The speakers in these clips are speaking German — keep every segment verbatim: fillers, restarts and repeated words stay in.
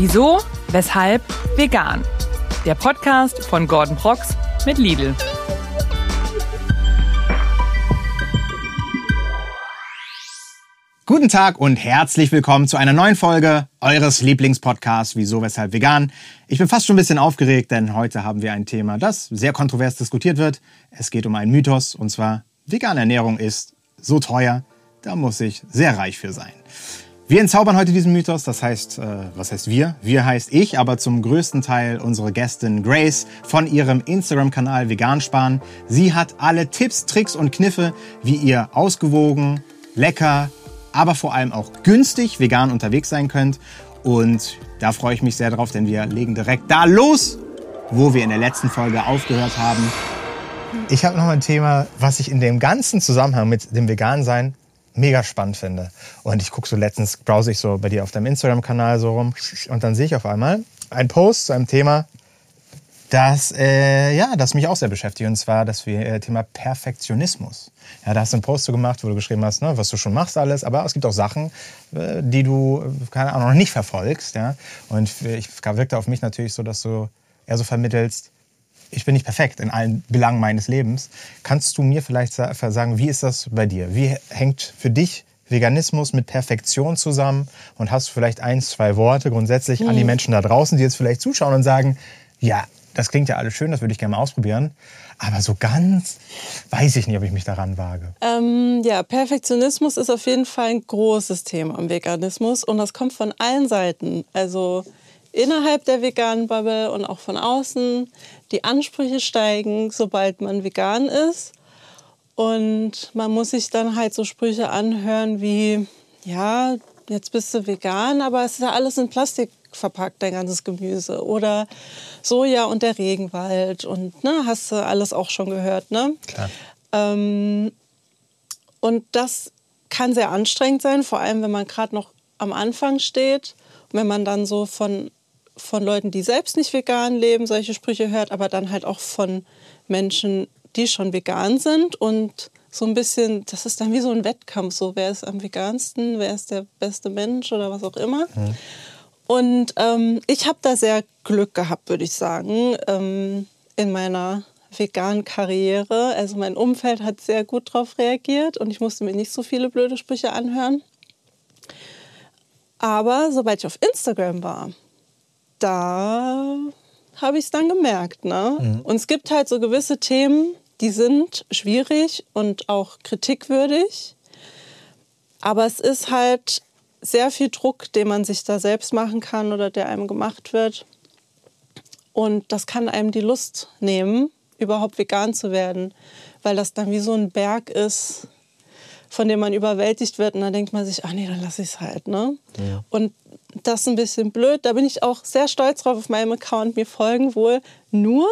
Wieso, weshalb vegan? Der Podcast von Gordon Prox mit Lidl. Guten Tag und herzlich willkommen zu einer neuen Folge eures Lieblingspodcasts Wieso, weshalb vegan? Ich bin fast schon ein bisschen aufgeregt, denn heute haben wir ein Thema, das sehr kontrovers diskutiert wird. Es geht um einen Mythos, und zwar: vegane Ernährung ist so teuer, da muss ich sehr reich für sein. Wir entzaubern heute diesen Mythos, das heißt, äh, was heißt wir? Wir heißt ich, aber zum größten Teil unsere Gästin Grace von ihrem Instagram-Kanal Vegansparen. Sie hat alle Tipps, Tricks und Kniffe, wie ihr ausgewogen, lecker, aber vor allem auch günstig vegan unterwegs sein könnt. Und da freue ich mich sehr drauf, denn wir legen direkt da los, wo wir in der letzten Folge aufgehört haben. Ich habe noch mal ein Thema, was ich in dem ganzen Zusammenhang mit dem Vegan-Sein mega spannend finde. Und ich gucke so letztens, browse ich so bei dir auf deinem Instagram-Kanal so rum, und dann sehe ich auf einmal einen Post zu einem Thema, das, äh, ja, das mich auch sehr beschäftigt, und zwar das äh, Thema Perfektionismus. Ja, da hast du einen Post so gemacht, wo du geschrieben hast, ne, was du schon machst alles, aber es gibt auch Sachen, äh, die du, keine Ahnung, noch nicht verfolgst. Ja? Und ich wirkte auf mich natürlich so, dass du eher so vermittelst, ich bin nicht perfekt in allen Belangen meines Lebens. Kannst du mir vielleicht sagen, wie ist das bei dir? Wie hängt für dich Veganismus mit Perfektion zusammen? Und hast du vielleicht ein, zwei Worte grundsätzlich mhm. an die Menschen da draußen, die jetzt vielleicht zuschauen und sagen, ja, das klingt ja alles schön, das würde ich gerne mal ausprobieren. Aber so ganz weiß ich nicht, ob ich mich daran wage. Ähm, ja, Perfektionismus ist auf jeden Fall ein großes Thema im Veganismus. Und das kommt von allen Seiten. Also innerhalb der veganen Bubble und auch von außen. Die Ansprüche steigen, sobald man vegan ist. Und man muss sich dann halt so Sprüche anhören wie, ja, jetzt bist du vegan, aber es ist ja alles in Plastik verpackt, dein ganzes Gemüse. Oder Soja und der Regenwald. Und ne, hast du alles auch schon gehört, ne? Klar. Ähm, und das kann sehr anstrengend sein, vor allem wenn man gerade noch am Anfang steht. Und wenn man dann so von von Leuten, die selbst nicht vegan leben, solche Sprüche hört, aber dann halt auch von Menschen, die schon vegan sind, und so ein bisschen, das ist dann wie so ein Wettkampf, so wer ist am vegansten, wer ist der beste Mensch oder was auch immer. Mhm. Und ähm, ich habe da sehr Glück gehabt, würde ich sagen, ähm, in meiner veganen Karriere. Also mein Umfeld hat sehr gut darauf reagiert und ich musste mir nicht so viele blöde Sprüche anhören. Aber sobald ich auf Instagram war, da habe ich es dann gemerkt, ne? Mhm. Und es gibt halt so gewisse Themen, die sind schwierig und auch kritikwürdig. Aber es ist halt sehr viel Druck, den man sich da selbst machen kann oder der einem gemacht wird. Und das kann einem die Lust nehmen, überhaupt vegan zu werden, weil das dann wie so ein Berg ist, von dem man überwältigt wird, und dann denkt man sich, ach nee, dann lasse ich es halt, ne? Ja. Und das ist ein bisschen blöd, da bin ich auch sehr stolz drauf auf meinem Account, mir folgen wohl nur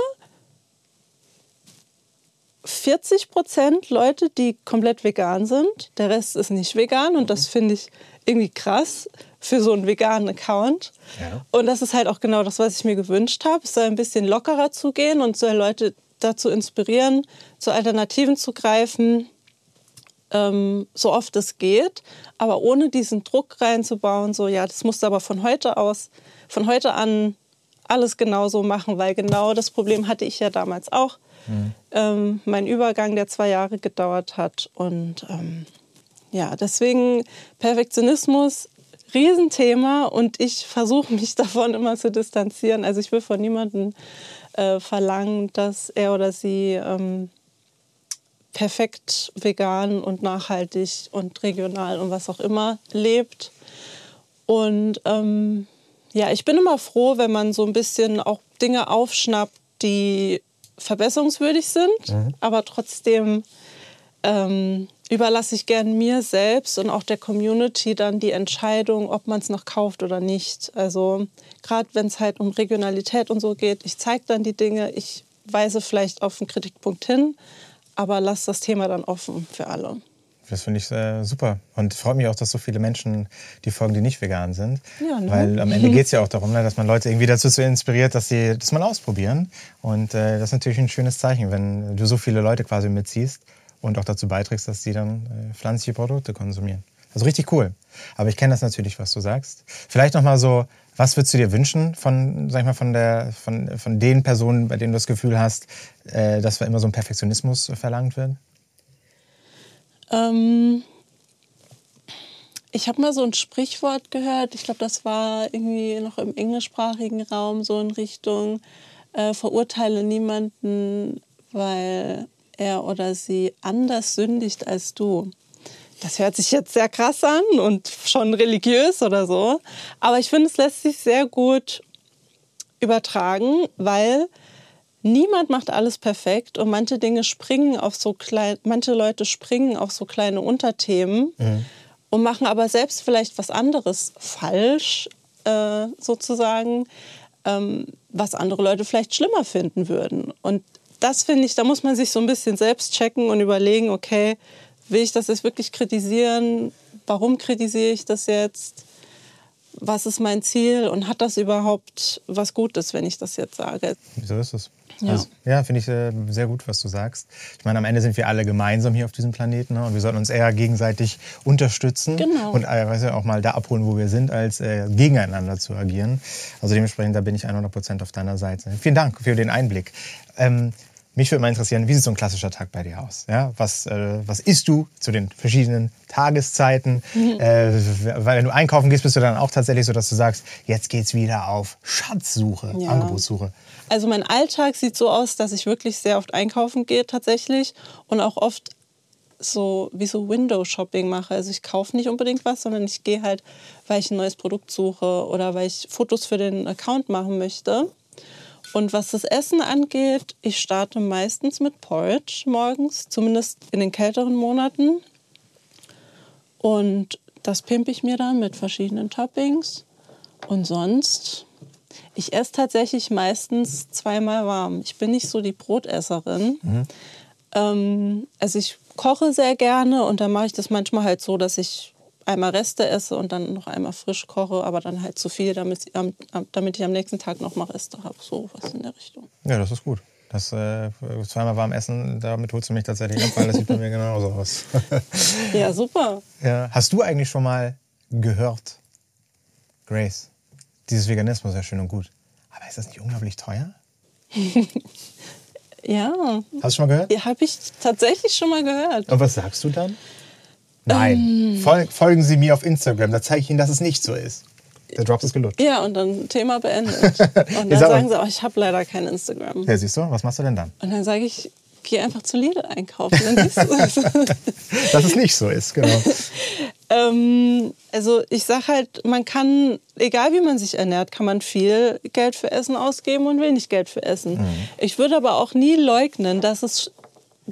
vierzig Prozent Leute, die komplett vegan sind, der Rest ist nicht vegan, und das finde ich irgendwie krass für so einen veganen Account. Ja. Und das ist halt auch genau das, was ich mir gewünscht habe, es soll ein bisschen lockerer zugehen und soll Leute dazu inspirieren, zu Alternativen zu greifen, so oft es geht, aber ohne diesen Druck reinzubauen, so ja, das musst du aber von heute aus, von heute an alles genauso machen, weil genau das Problem hatte ich ja damals auch. Mhm. Ähm, mein Übergang, der zwei Jahre gedauert hat, und ähm, ja, deswegen Perfektionismus, Riesenthema, und ich versuche mich davon immer zu distanzieren. Also ich will von niemandem äh, verlangen, dass er oder sie ähm, perfekt vegan und nachhaltig und regional und was auch immer lebt. Und ähm, ja, ich bin immer froh, wenn man so ein bisschen auch Dinge aufschnappt, die verbesserungswürdig sind. Mhm. Aber trotzdem ähm, überlasse ich gern mir selbst und auch der Community dann die Entscheidung, ob man es noch kauft oder nicht. Also gerade wenn es halt um Regionalität und so geht, ich zeige dann die Dinge, ich weise vielleicht auf einen Kritikpunkt hin, aber lass das Thema dann offen für alle. Das finde ich äh, super. Und freut mich auch, dass so viele Menschen die folgen, die nicht vegan sind. Ja, ne? Weil am Ende geht es ja auch darum, ne, dass man Leute irgendwie dazu inspiriert, dass sie das mal ausprobieren. Und äh, das ist natürlich ein schönes Zeichen, wenn du so viele Leute quasi mitziehst und auch dazu beiträgst, dass sie dann äh, pflanzliche Produkte konsumieren. Also richtig cool. Aber ich kenne das natürlich, was du sagst. Vielleicht nochmal so, was würdest du dir wünschen von, sag ich mal, von, der, von, von den Personen, bei denen du das Gefühl hast, äh, dass immer so ein Perfektionismus verlangt wird? Ähm, ich habe mal so ein Sprichwort gehört. Ich glaube, das war irgendwie noch im englischsprachigen Raum so in Richtung äh, verurteile niemanden, weil er oder sie anders sündigt als du. Das hört sich jetzt sehr krass an und schon religiös oder so. Aber ich finde, es lässt sich sehr gut übertragen, weil niemand macht alles perfekt und manche Dinge springen auf so klein, manche Leute springen auf so kleine Unterthemen mhm. und machen aber selbst vielleicht was anderes falsch, äh, sozusagen, ähm, was andere Leute vielleicht schlimmer finden würden. Und das finde ich, da muss man sich so ein bisschen selbst checken und überlegen, okay, will ich das jetzt wirklich kritisieren? Warum kritisiere ich das jetzt? Was ist mein Ziel? Und hat das überhaupt was Gutes, wenn ich das jetzt sage? So ist es. Ja, also, ja, finde ich äh, sehr gut, was du sagst. Ich meine, am Ende sind wir alle gemeinsam hier auf diesem Planeten, ne? Und wir sollten uns eher gegenseitig unterstützen, genau, und äh, weißt du, auch mal da abholen, wo wir sind, als äh, gegeneinander zu agieren. Also dementsprechend, da bin ich hundert Prozent auf deiner Seite. Vielen Dank für den Einblick. Ähm, Mich würde mal interessieren, wie sieht so ein klassischer Tag bei dir aus? Ja, was, äh, was isst du zu den verschiedenen Tageszeiten? Mhm. Äh, weil wenn du einkaufen gehst, bist du dann auch tatsächlich so, dass du sagst, jetzt geht's wieder auf Schatzsuche, ja, Angebotssuche. Also mein Alltag sieht so aus, dass ich wirklich sehr oft einkaufen gehe tatsächlich und auch oft so wie so Window-Shopping mache. Also ich kaufe nicht unbedingt was, sondern ich gehe halt, weil ich ein neues Produkt suche oder weil ich Fotos für den Account machen möchte. Und was das Essen angeht, ich starte meistens mit Porridge morgens, zumindest in den kälteren Monaten. Und das pimpe ich mir dann mit verschiedenen Toppings. Und sonst, ich esse tatsächlich meistens zweimal warm. Ich bin nicht so die Brotesserin. Mhm. Ähm, also ich koche sehr gerne und dann mache ich das manchmal halt so, dass ich einmal Reste esse und dann noch einmal frisch koche, aber dann halt zu viel, damit, damit ich am nächsten Tag noch mal Reste habe. So was in der Richtung. Ja, das ist gut. Das äh, zweimal warm essen, damit holst du mich tatsächlich ab, weil das sieht bei mir genauso aus. Ja, super. Ja. Hast du eigentlich schon mal gehört, Grace, dieses Veganismus ist ja schön und gut, aber ist das nicht unglaublich teuer? Ja. Hast du schon mal gehört? Ja, habe ich tatsächlich schon mal gehört. Und was sagst du dann? Nein, Fol- folgen Sie mir auf Instagram, da zeige ich Ihnen, dass es nicht so ist. Der Drops ist gelutscht. Ja, und dann Thema beendet. Und dann sagen sie, oh, ich habe leider kein Instagram. Ja, siehst du, was machst du denn dann? Und dann sage ich, geh einfach zu Lidl einkaufen. Dann siehst du. Dass es nicht so ist, genau. ähm, also ich sage halt, man kann, egal wie man sich ernährt, kann man viel Geld für Essen ausgeben und wenig Geld für Essen. Mhm. Ich würde aber auch nie leugnen, dass es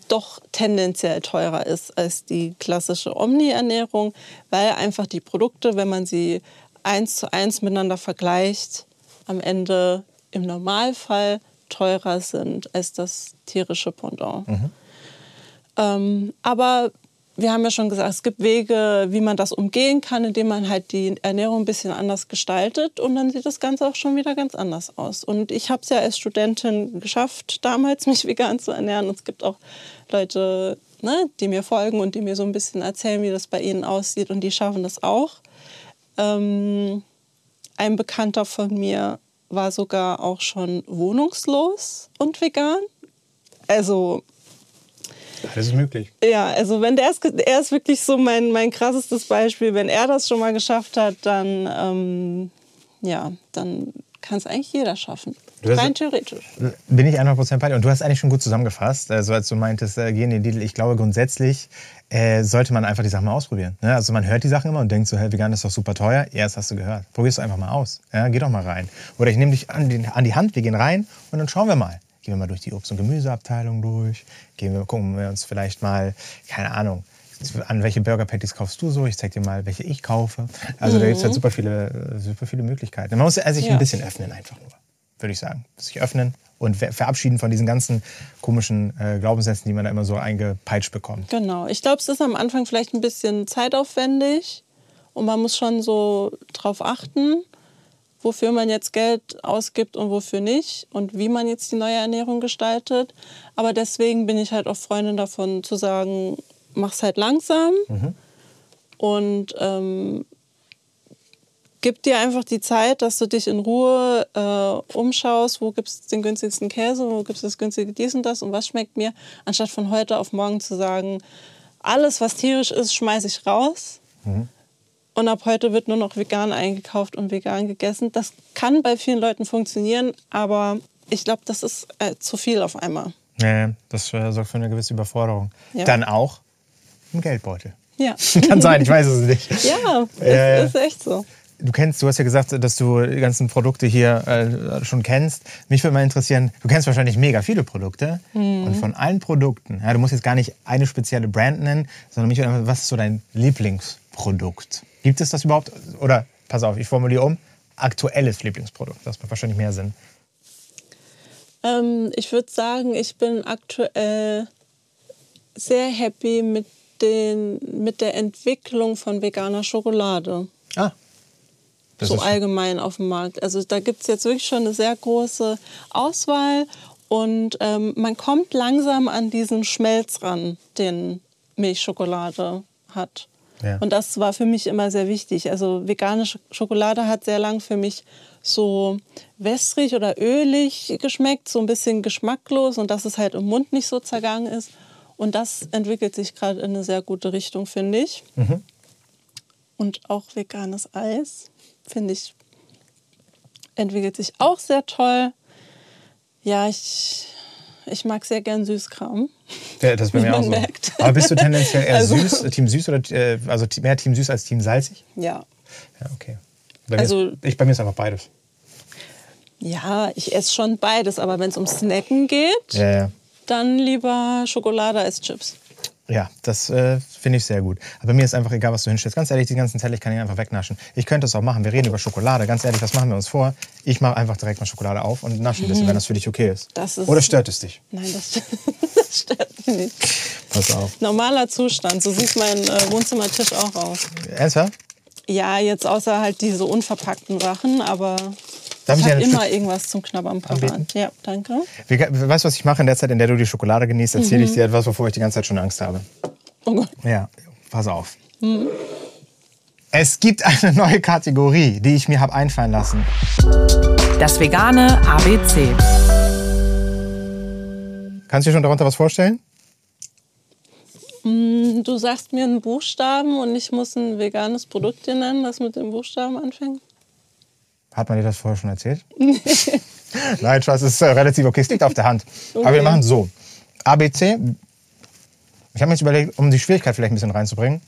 doch tendenziell teurer ist als die klassische Omni-Ernährung, weil einfach die Produkte, wenn man sie eins zu eins miteinander vergleicht, am Ende im Normalfall teurer sind als das tierische Pendant. Mhm. Ähm, aber wir haben ja schon gesagt, es gibt Wege, wie man das umgehen kann, indem man halt die Ernährung ein bisschen anders gestaltet und dann sieht das Ganze auch schon wieder ganz anders aus. Und ich habe es ja als Studentin geschafft, damals mich vegan zu ernähren. Und es gibt auch Leute, ne, die mir folgen und die mir so ein bisschen erzählen, wie das bei ihnen aussieht und die schaffen das auch. Ähm, ein Bekannter von mir war sogar auch schon wohnungslos und vegan. Also alles ist möglich. Ja, also wenn der ist, er ist wirklich so mein, mein krassestes Beispiel. Wenn er das schon mal geschafft hat, dann, ähm, ja, dann kann es eigentlich jeder schaffen. Rein theoretisch. Bin ich hundert Prozent bei dir. Und du hast eigentlich schon gut zusammengefasst, also als du meintest, äh, geh in den Lidl. Ich glaube, grundsätzlich äh, sollte man einfach die Sachen mal ausprobieren. Ne? Also man hört die Sachen immer und denkt so, hey, vegan ist doch super teuer. Ja, das hast du gehört. Probierst du einfach mal aus. Ja, geh doch mal rein. Oder ich nehme dich an, den, an die Hand, wir gehen rein und dann schauen wir mal. Gehen wir mal durch die Obst- und Gemüseabteilung durch. Gehen wir, gucken wir uns vielleicht mal, keine Ahnung, an welche Burger-Patties kaufst du so? Ich zeig dir mal, welche ich kaufe. Also mhm. da gibt es halt super viele, super viele Möglichkeiten. Man muss sich also ja. ein bisschen öffnen einfach nur, würde ich sagen. Sich öffnen und verabschieden von diesen ganzen komischen äh, Glaubenssätzen, die man da immer so eingepeitscht bekommt. Genau. Ich glaube, es ist am Anfang vielleicht ein bisschen zeitaufwendig und man muss schon so drauf achten, wofür man jetzt Geld ausgibt und wofür nicht und wie man jetzt die neue Ernährung gestaltet. Aber deswegen bin ich halt auch Freundin davon zu sagen, mach's halt langsam, mhm. und ähm, gib dir einfach die Zeit, dass du dich in Ruhe äh, umschaust, wo gibt es den günstigsten Käse, wo gibt es das günstige dies und das und was schmeckt mir, anstatt von heute auf morgen zu sagen, alles, was tierisch ist, schmeiße ich raus. Mhm. Und ab heute wird nur noch vegan eingekauft und vegan gegessen. Das kann bei vielen Leuten funktionieren, aber ich glaube, das ist äh, zu viel auf einmal. Ja, das äh, sorgt für eine gewisse Überforderung. Ja. Dann auch ein Geldbeutel. Ja. Kann sein, ich weiß es nicht. Ja, äh, das ist echt so. Du kennst, du hast ja gesagt, dass du die ganzen Produkte hier äh, schon kennst. Mich würde mal interessieren, du kennst wahrscheinlich mega viele Produkte. Mhm. Und von allen Produkten, ja, du musst jetzt gar nicht eine spezielle Brand nennen, sondern mich würde mal, was ist so dein Lieblingsprodukt? Gibt es das überhaupt? Oder, pass auf, ich formuliere um, aktuelles Lieblingsprodukt. Das macht wahrscheinlich mehr Sinn. Ähm, ich würde sagen, ich bin aktuell sehr happy mit, den, mit der Entwicklung von veganer Schokolade. Ah. Das so allgemein auf dem Markt. Also da gibt es jetzt wirklich schon eine sehr große Auswahl. Und ähm, man kommt langsam an diesen Schmelz ran, den Milchschokolade hat. Ja. Und das war für mich immer sehr wichtig. Also vegane Schokolade hat sehr lang für mich so wässrig oder ölig geschmeckt, so ein bisschen geschmacklos und dass es halt im Mund nicht so zergangen ist. Und das entwickelt sich gerade in eine sehr gute Richtung, finde ich. Mhm. Und auch veganes Eis, finde ich, entwickelt sich auch sehr toll. Ja, ich... Ich mag sehr gern Süßkram. Ja, das ist bei mir auch so. Merkt. Aber bist du tendenziell eher also, süß, Team süß oder äh, also mehr Team süß als Team salzig? Ja. Ja, okay. Bei, also, mir ist, ich, bei mir ist einfach beides. Ja, ich esse schon beides, aber wenn es um Snacken geht, ja, ja. dann lieber Schokolade als Chips. Ja, das äh, finde ich sehr gut. Aber mir ist einfach egal, was du hinstellst. Ganz ehrlich, die ganzen Teller, ich kann ihn einfach wegnaschen. Ich könnte das auch machen. Wir reden über Schokolade. Ganz ehrlich, was machen wir uns vor? Ich mache einfach direkt mal Schokolade auf und nasche ein bisschen, mhm. wenn das für dich okay ist. Das ist. Oder stört es dich? Nein, das, das stört mich nicht. Pass auf. Normaler Zustand. So sieht mein äh, Wohnzimmertisch auch aus. Ernsthaft? Ja, jetzt außer halt diese unverpackten Sachen, aber... Darf ich, ich habe immer irgendwas zum Knabbern parat. Ja, danke. Weißt du, was ich mache in der Zeit, in der du die Schokolade genießt? Erzähle mhm. ich dir etwas, wovor ich die ganze Zeit schon Angst habe. Oh Gott. Ja, pass auf. Mhm. Es gibt eine neue Kategorie, die ich mir habe einfallen lassen. Das vegane A B C. Kannst du dir schon darunter was vorstellen? Mhm, du sagst mir einen Buchstaben und ich muss ein veganes Produkt dir nennen, das mit dem Buchstaben anfängt. Hat man dir das vorher schon erzählt? Nein, Schatz, ist äh, relativ okay. Es liegt auf der Hand. Okay. Aber wir machen es so. A B C. Ich habe mir jetzt überlegt, um die Schwierigkeit vielleicht ein bisschen reinzubringen,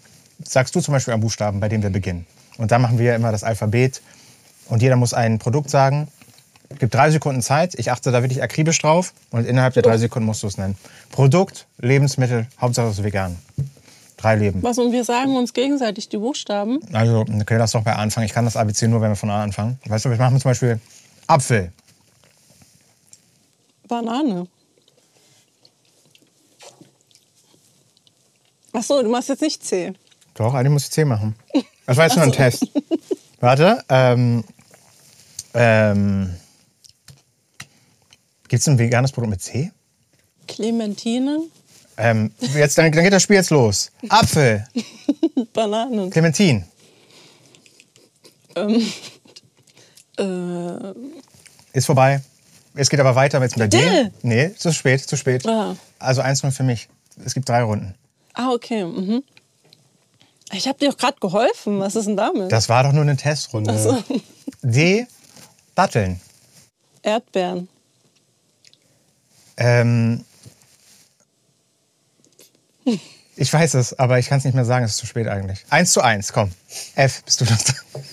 sagst du zum Beispiel einen Buchstaben, bei dem wir beginnen. Und dann machen wir immer das Alphabet. Und jeder muss ein Produkt sagen. Es gibt drei Sekunden Zeit. Ich achte da wirklich akribisch drauf. Und innerhalb der drei Sekunden musst du es nennen. Produkt, Lebensmittel, Hauptsache es ist vegan. Drei Leben. Was, und wir sagen uns gegenseitig die Buchstaben? Also, okay, lass doch bei A anfangen. Ich kann das A B C nur, wenn wir von A anfangen. Weißt du, wir machen zum Beispiel Apfel. Banane. Achso, du machst jetzt nicht C. Doch, eigentlich muss ich C machen. Das war jetzt nur ein Test. Warte. Ähm, ähm, Gibt es ein veganes Produkt mit C? Clementine. Ähm, jetzt, dann, dann geht das Spiel jetzt los. Apfel. Bananen. Clementine. Ähm, äh, ist vorbei. Es geht aber weiter jetzt mit der D. Nee, zu spät, zu spät. Ah. Also eins null für mich. Es gibt drei Runden. Ah, okay. Mhm. Ich habe dir doch gerade geholfen. Was ist denn damit? Das war doch nur eine Testrunde. Ach so. D. Datteln. Erdbeeren. Ähm... Ich weiß es, aber ich kann es nicht mehr sagen, es ist zu spät eigentlich. Eins zu eins, komm. F, bist du noch dran?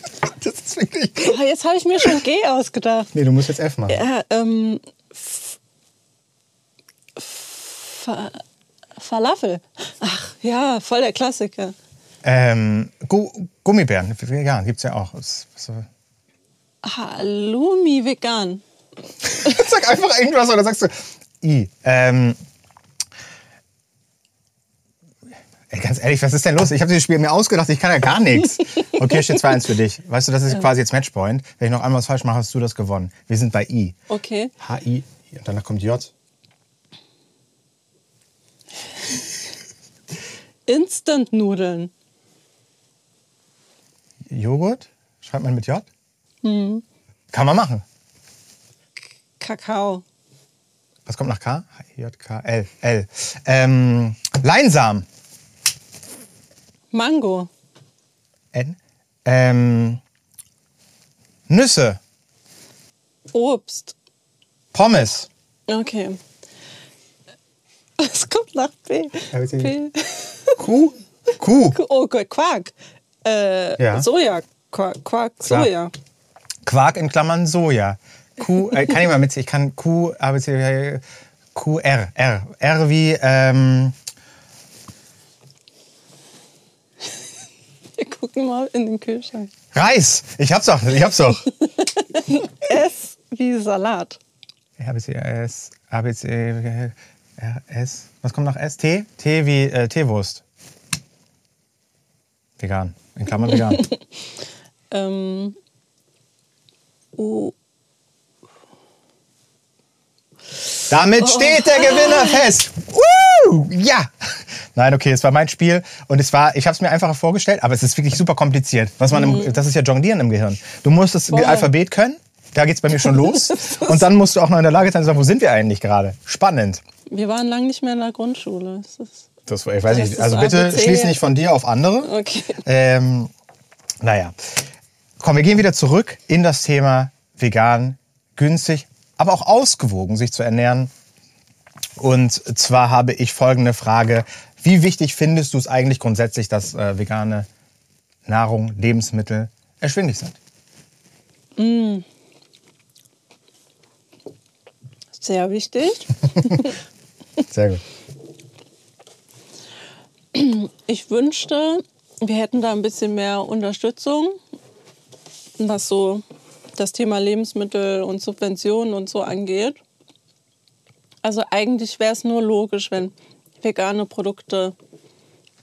Das ist wirklich... Oh, jetzt habe ich mir schon G ausgedacht. Nee, du musst jetzt F machen. Ja, ähm... F F Falafel. Ach ja, voll der Klassiker. Ähm, Gu Gummibären, vegan, gibt's ja auch. Halloumi, vegan. Sag einfach irgendwas oder sagst du... I, ähm... Ey, ganz ehrlich, was ist denn los? Ich habe dieses Spiel mir ausgedacht, ich kann ja gar nichts. Okay, steht zwei eins für dich. Weißt du, das ist quasi jetzt Matchpoint. Wenn ich noch einmal was falsch mache, hast du das gewonnen. Wir sind bei I. Okay. H I. Und danach kommt J. Instant-Nudeln. Joghurt, schreibt man mit J? Mhm. Kann man machen. Kakao. Was kommt nach K? J, K, L, L. Ähm, Leinsamen. Mango. N. Ähm, Nüsse. Obst. Pommes. Okay. Was kommt nach P? P. Kuh? Kuh. Oh Gott, Quark. Äh, ja. Soja. Quark, Quark Soja. Quark in Klammern Soja. Q, äh, kann ich mal mitziehen? Ich kann Q, A, B, C, Q, R, R. R wie, ähm... Wir gucken mal in den Kühlschrank. Reis! Ich hab's doch, ich hab's doch. S wie Salat. A, B, C, S, A, B, C, R, S. Was kommt nach S? T? T wie äh, Teewurst. Vegan. In Klammern vegan. ähm... Oh. Damit steht der Gewinner fest. Uh, ja. Nein, okay, es war mein Spiel und es war, ich habe es mir einfacher vorgestellt, aber es ist wirklich super kompliziert. Was man im, das ist ja Jonglieren im Gehirn. Du musst das Boah. Alphabet können, da geht es bei mir schon los. Und dann musst du auch noch in der Lage sein zu sagen, wo sind wir eigentlich gerade? Spannend. Wir waren lange nicht mehr in der Grundschule. Ist das, das, ich weiß das nicht. Also bitte schließ nicht von dir auf andere. Okay. Ähm, naja. Komm, wir gehen wieder zurück in das Thema vegan, günstig, aber auch ausgewogen sich zu ernähren. Und zwar habe ich folgende Frage. Wie wichtig findest du es eigentlich grundsätzlich, dass äh, vegane Nahrung, Lebensmittel erschwinglich sind? Mm. Sehr wichtig. Sehr gut. Ich wünschte, wir hätten da ein bisschen mehr Unterstützung, was so das Thema Lebensmittel und Subventionen und so angeht. Also eigentlich wäre es nur logisch, wenn vegane Produkte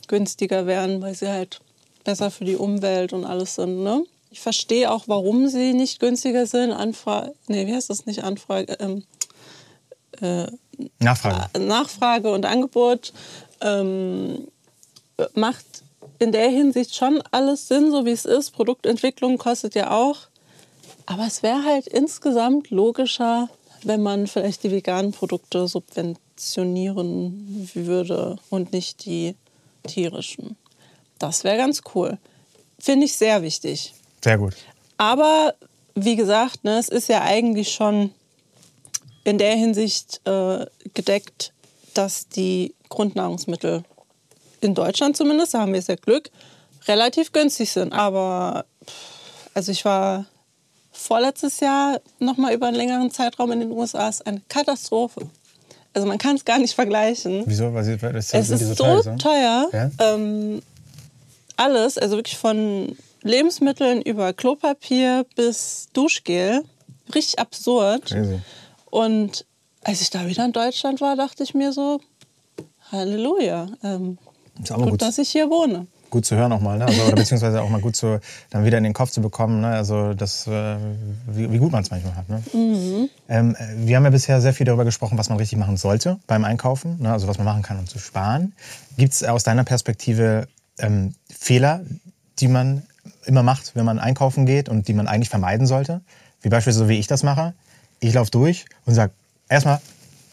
günstiger wären, weil sie halt besser für die Umwelt und alles sind, ne? Ich verstehe auch, warum sie nicht günstiger sind. Anfrage, nee, wie heißt das nicht? Anfrage, ähm, äh, Nachfrage. Nachfrage und Angebot ähm, macht in der Hinsicht schon alles Sinn, so wie es ist. Produktentwicklung kostet ja auch. Aber es wäre halt insgesamt logischer, wenn man vielleicht die veganen Produkte subventionieren würde und nicht die tierischen. Das wäre ganz cool. Finde ich sehr wichtig. Sehr gut. Aber wie gesagt, ne, es ist ja eigentlich schon in der Hinsicht äh, gedeckt, dass die Grundnahrungsmittel in Deutschland zumindest, da haben wir sehr Glück, relativ günstig sind. Aber also ich war vorletztes Jahr noch mal über einen längeren Zeitraum in den U S A, ist eine Katastrophe. Also man kann es gar nicht vergleichen. Wieso? Weil das es ist so teuer. So teuer. Ja? Ähm, alles, also wirklich von Lebensmitteln über Klopapier bis Duschgel. Richtig absurd. Crazy. Und als ich da wieder in Deutschland war, dachte ich mir so, Halleluja. Ähm, ist gut, gut, dass ich hier wohne. Gut zu hören auch mal, ne? Also, oder beziehungsweise auch mal gut zu, dann wieder in den Kopf zu bekommen, ne? Also das, äh, wie, wie gut man es manchmal hat, ne? Mhm. Ähm, wir haben ja bisher sehr viel darüber gesprochen, was man richtig machen sollte beim Einkaufen, ne? Also was man machen kann, um zu sparen. Gibt es aus deiner Perspektive ähm, Fehler, die man immer macht, wenn man einkaufen geht und die man eigentlich vermeiden sollte? Wie beispielsweise so, wie ich das mache. Ich laufe durch und sage, erstmal,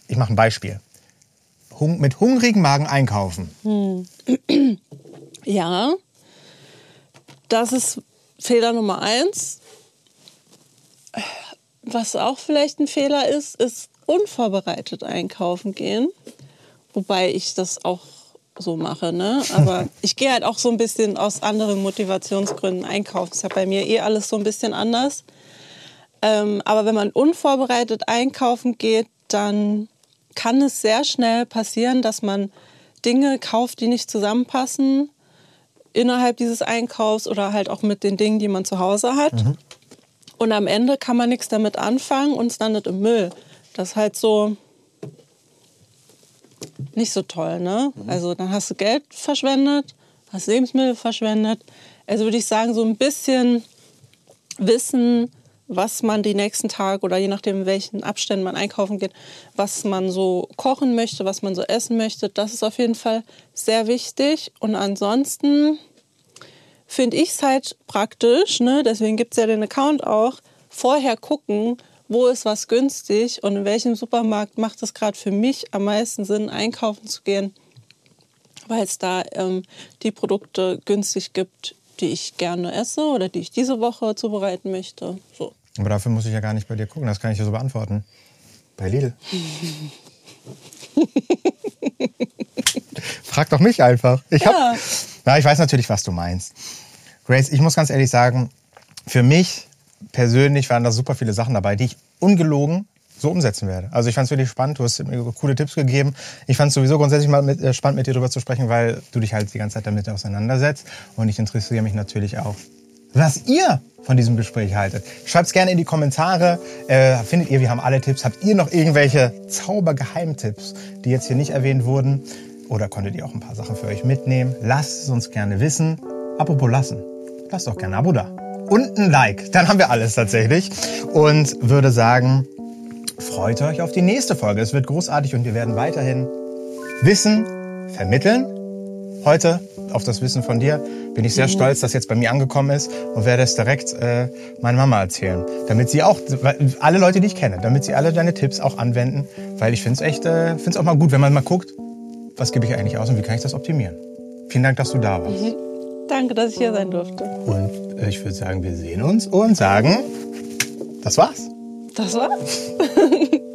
ich mache ein Beispiel. Hung- mit hungrigem Magen einkaufen. Mhm. Ja, das ist Fehler Nummer eins. Was auch vielleicht ein Fehler ist, ist unvorbereitet einkaufen gehen. Wobei ich das auch so mache, ne? Aber ich gehe halt auch so ein bisschen aus anderen Motivationsgründen einkaufen. Das ist ja bei mir eh alles so ein bisschen anders. Ähm, aber wenn man unvorbereitet einkaufen geht, dann kann es sehr schnell passieren, dass man Dinge kauft, die nicht zusammenpassen innerhalb dieses Einkaufs oder halt auch mit den Dingen, die man zu Hause hat. Mhm. Und am Ende kann man nichts damit anfangen und es landet im Müll. Das ist halt so nicht so toll, ne? Mhm. Also dann hast du Geld verschwendet, hast Lebensmittel verschwendet. Also würde ich sagen, so ein bisschen wissen, was man die nächsten Tage oder je nachdem, in welchen Abständen man einkaufen geht, was man so kochen möchte, was man so essen möchte, das ist auf jeden Fall sehr wichtig. Und ansonsten finde ich es halt praktisch, ne? Deswegen gibt es ja den Account auch, vorher gucken, wo ist was günstig und in welchem Supermarkt macht es gerade für mich am meisten Sinn, einkaufen zu gehen, weil es da ähm, die Produkte günstig gibt, die ich gerne esse oder die ich diese Woche zubereiten möchte. So. Aber dafür muss ich ja gar nicht bei dir gucken, das kann ich dir so beantworten. Bei Lidl. Frag doch mich einfach. Ich, hab, ja. na, ich weiß natürlich, was du meinst. Grace, ich muss ganz ehrlich sagen, für mich persönlich waren da super viele Sachen dabei, die ich ungelogen so umsetzen werde. Also ich fand es wirklich spannend, du hast mir coole Tipps gegeben. Ich fand es sowieso grundsätzlich mal mit, äh, spannend, mit dir darüber zu sprechen, weil du dich halt die ganze Zeit damit auseinandersetzt. Und ich interessiere mich natürlich auch, was ihr von diesem Gespräch haltet. Schreibt es gerne in die Kommentare. Äh, findet ihr, wir haben alle Tipps. Habt ihr noch irgendwelche Zaubergeheimtipps, die jetzt hier nicht erwähnt wurden? Oder konntet ihr auch ein paar Sachen für euch mitnehmen? Lasst es uns gerne wissen. Apropos lassen, lasst doch gerne ein Abo da. Und ein Like. Dann haben wir alles tatsächlich. Und würde sagen, freut euch auf die nächste Folge. Es wird großartig und wir werden weiterhin Wissen vermitteln. Heute auf das Wissen von dir bin ich sehr stolz, dass jetzt bei mir angekommen ist und werde es direkt äh, meiner Mama erzählen. Damit sie auch, alle Leute, die ich kenne, damit sie alle deine Tipps auch anwenden. Weil ich finde es echt, äh, finde es auch mal gut, wenn man mal guckt, was gebe ich eigentlich aus und wie kann ich das optimieren. Vielen Dank, dass du da warst. Mhm. Danke, dass ich hier sein durfte. Und ich würde sagen, wir sehen uns und sagen, das war's. Das war's.